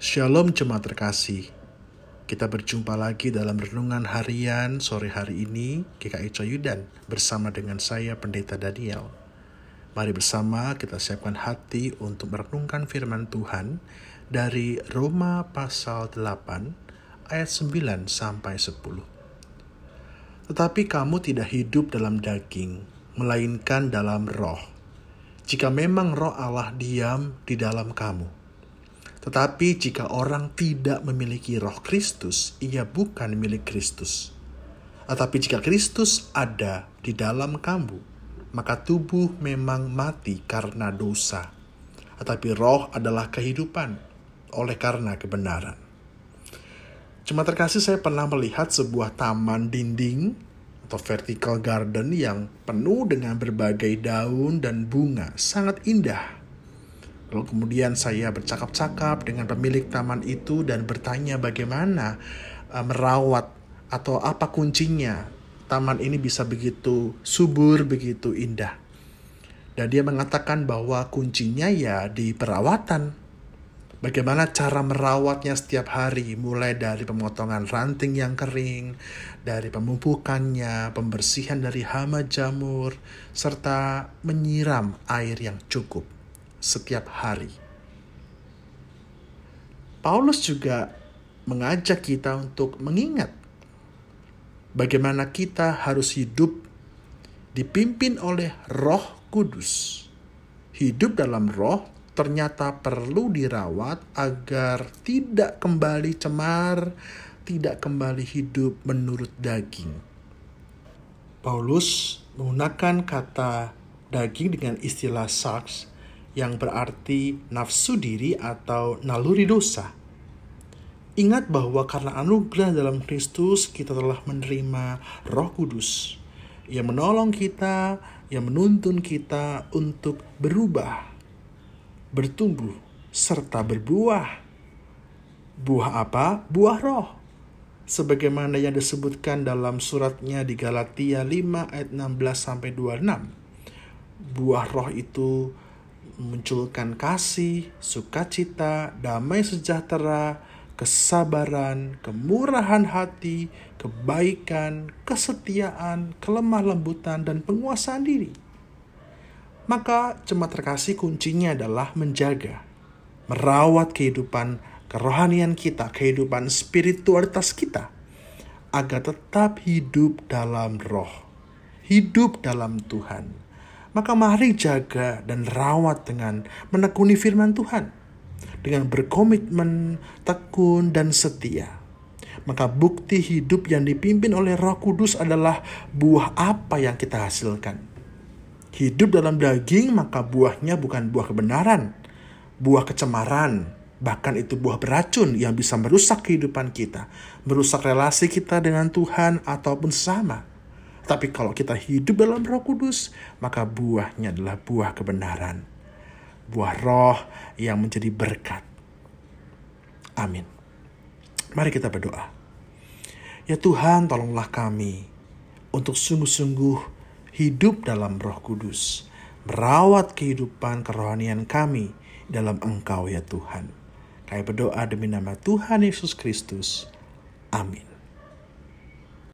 Shalom jemaat terkasih. Kita berjumpa lagi dalam renungan harian sore hari ini GKI Coyudan bersama dengan saya Pendeta Daniel. Mari bersama kita siapkan hati untuk merenungkan firman Tuhan dari Roma pasal 8 ayat 9 sampai 10. Tetapi kamu tidak hidup dalam daging, melainkan dalam roh. Jika memang roh Allah diam di dalam kamu. Tetapi jika orang tidak memiliki Roh Kristus, ia bukan milik Kristus. Tetapi jika Kristus ada di dalam kamu, maka tubuh memang mati karena dosa. Tetapi roh adalah kehidupan oleh karena kebenaran. Cuma terkasih, saya pernah melihat sebuah taman dinding atau vertical garden yang penuh dengan berbagai daun dan bunga, sangat indah. Lalu kemudian saya bercakap-cakap dengan pemilik taman itu dan bertanya bagaimana merawat atau apa kuncinya taman ini bisa begitu subur, begitu indah. Dan dia mengatakan bahwa kuncinya ya di perawatan. Bagaimana cara merawatnya setiap hari, mulai dari pemotongan ranting yang kering, dari pemupukannya, pembersihan dari hama jamur, serta menyiram air yang cukup setiap hari. Paulus juga mengajak kita untuk mengingat bagaimana kita harus hidup dipimpin oleh Roh Kudus. Hidup dalam roh ternyata perlu dirawat agar tidak kembali cemar, tidak kembali hidup menurut daging. Paulus menggunakan kata daging dengan istilah Sachs yang berarti nafsu diri atau naluri dosa. Ingat bahwa karena anugerah dalam Kristus kita telah menerima Roh Kudus. Ia menolong kita, ia menuntun kita untuk berubah, bertumbuh, serta berbuah. Buah apa? Buah roh. Sebagaimana yang disebutkan dalam suratnya di Galatia 5 ayat 16-26. Buah roh itu memunculkan kasih, sukacita, damai sejahtera, kesabaran, kemurahan hati, kebaikan, kesetiaan, kelemah lembutan, dan penguasaan diri. Maka jemaat terkasih, kuncinya adalah menjaga, merawat kehidupan kerohanian kita, kehidupan spiritualitas kita, agar tetap hidup dalam roh, hidup dalam Tuhan. Maka mari jaga dan rawat dengan menekuni firman Tuhan, dengan berkomitmen, tekun, dan setia. Maka bukti hidup yang dipimpin oleh Roh Kudus adalah buah apa yang kita hasilkan. Hidup dalam daging, maka buahnya bukan buah kebenaran, buah kecemaran, bahkan itu buah beracun yang bisa merusak kehidupan kita, merusak relasi kita dengan Tuhan ataupun sesama. Tapi kalau kita hidup dalam Roh Kudus, maka buahnya adalah buah kebenaran. Buah roh yang menjadi berkat. Amin. Mari kita berdoa. Ya Tuhan, tolonglah kami untuk sungguh-sungguh hidup dalam Roh Kudus. Merawat kehidupan kerohanian kami dalam Engkau ya Tuhan. Kami berdoa demi nama Tuhan Yesus Kristus. Amin.